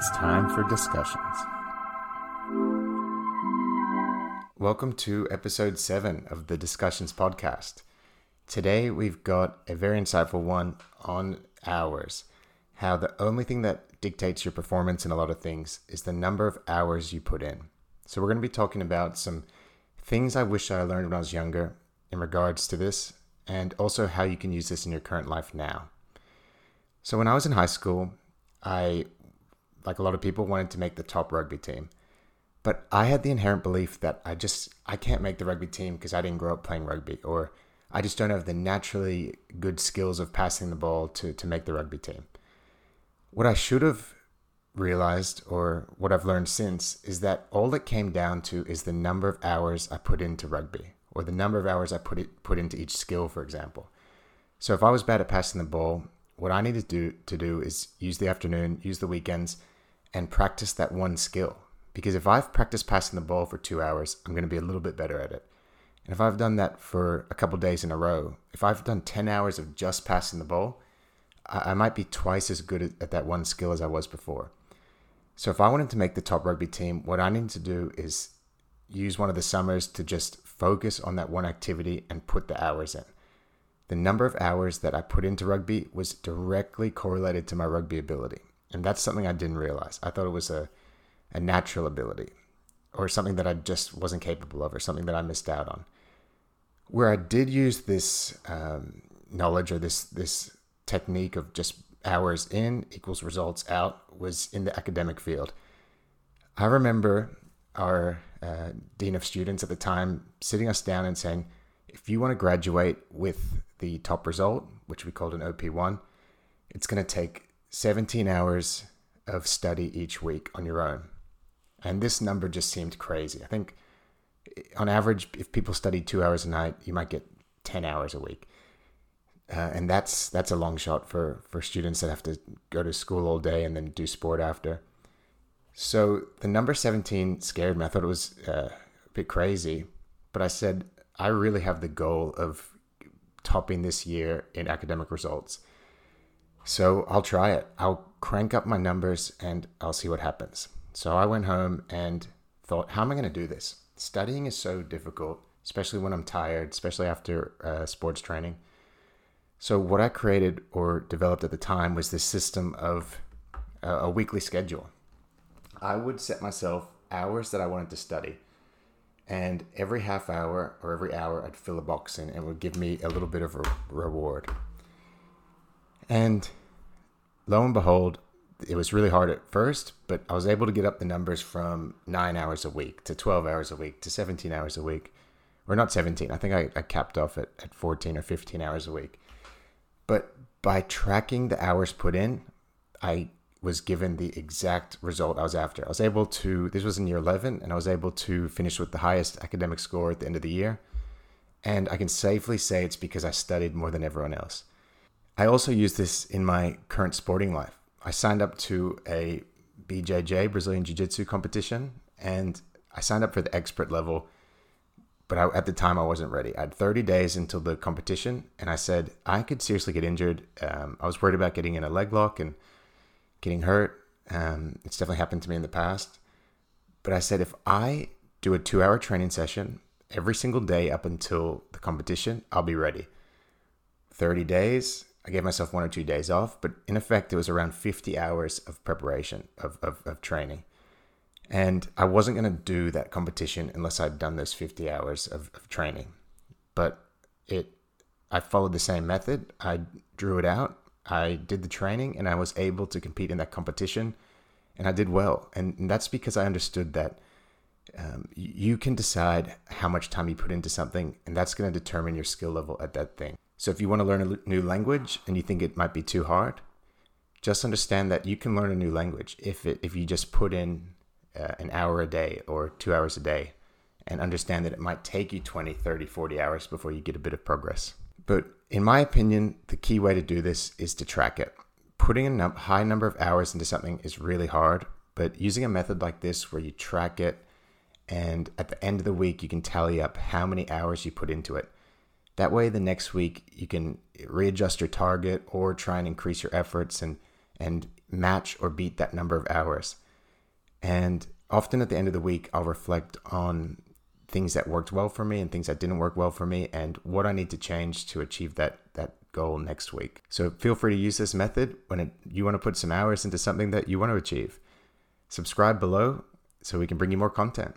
It's time for discussions. Welcome to episode 7 of the Discussions podcast. Today we've got a very insightful one on hours. How the only thing that dictates your performance in a lot of things is the number of hours you put in. So we're going to be talking about some things I wish I learned when I was younger in regards to this, and also how you can use this in your current life now. So when I was in high school, I, like a lot of people, wanted to make the top rugby team. But I had the inherent belief that I can't make the rugby team because I didn't grow up playing rugby, or I just don't have the naturally good skills of passing the ball to make the rugby team. What I should have realized, or what I've learned since, is that all it came down to is the number of hours I put into rugby, or the number of hours I put into each skill, for example. So if I was bad at passing the ball, what I needed to do is use the afternoon, use the weekends, and practice that one skill. Because if I've practiced passing the ball for 2 hours, I'm going to be a little bit better at it. And if I've done that for a couple days in a row, if I've done 10 hours of just passing the ball, I might be twice as good at that one skill as I was before. So if I wanted to make the top rugby team, what I need to do is use one of the summers to just focus on that one activity and put the hours in. The number of hours that I put into rugby was directly correlated to my rugby ability. And that's something I didn't realize. I thought it was a natural ability, or something that I just wasn't capable of, or something that I missed out on. Where I did use this knowledge, or this technique of just hours in equals results out, was in the academic field. I remember our dean of students at the time sitting us down and saying, if you want to graduate with the top result, which we called an OP1, it's going to take 17 hours of study each week on your own. And this number just seemed crazy. I think on average, if people studied 2 hours a night, you might get 10 hours a week. And that's a long shot for students that have to go to school all day and then do sport after. So the number 17 scared me. I thought it was a bit crazy, but I said, I really have the goal of topping this year in academic results. So I'll try it. I'll crank up my numbers and I'll see what happens. So I went home and thought, how am I going to do this? Studying is so difficult, especially when I'm tired, especially after sports training. So what I created or developed at the time was this system of a weekly schedule. I would set myself hours that I wanted to study. And every half hour or every hour, I'd fill a box in, and it would give me a little bit of a reward. And lo and behold, it was really hard at first, but I was able to get up the numbers from 9 hours a week to 12 hours a week to 17 hours a week. Or not 17, I think I capped off at 14 or 15 hours a week. But by tracking the hours put in, I was given the exact result I was after. I was able to, this was in year 11, and I was able to finish with the highest academic score at the end of the year. And I can safely say it's because I studied more than everyone else. I also use this in my current sporting life. I signed up to a BJJ, Brazilian Jiu-Jitsu competition, and I signed up for the expert level, but at the time I wasn't ready. I had 30 days until the competition, and I said I could seriously get injured. I was worried about getting in a leg lock and getting hurt. It's definitely happened to me in the past. But I said, if I do a 2-hour training session every single day up until the competition, I'll be ready. 30 days. I gave myself 1 or 2 days off, but in effect, it was around 50 hours of preparation, of training. And I wasn't going to do that competition unless I'd done those 50 hours of training. But I followed the same method. I drew it out. I did the training, and I was able to compete in that competition, and I did well. And that's because I understood that you can decide how much time you put into something, and that's going to determine your skill level at that thing. So if you want to learn a new language and you think it might be too hard, just understand that you can learn a new language if you just put in an hour a day or 2 hours a day, and understand that it might take you 20, 30, 40 hours before you get a bit of progress. But in my opinion, the key way to do this is to track it. Putting a high number of hours into something is really hard, but using a method like this where you track it and at the end of the week you can tally up how many hours you put into it. That way, the next week, you can readjust your target or try and increase your efforts and, and match or beat that number of hours. And often at the end of the week, I'll reflect on things that worked well for me and things that didn't work well for me and what I need to change to achieve that goal next week. So feel free to use this method when you want to put some hours into something that you want to achieve. Subscribe below so we can bring you more content.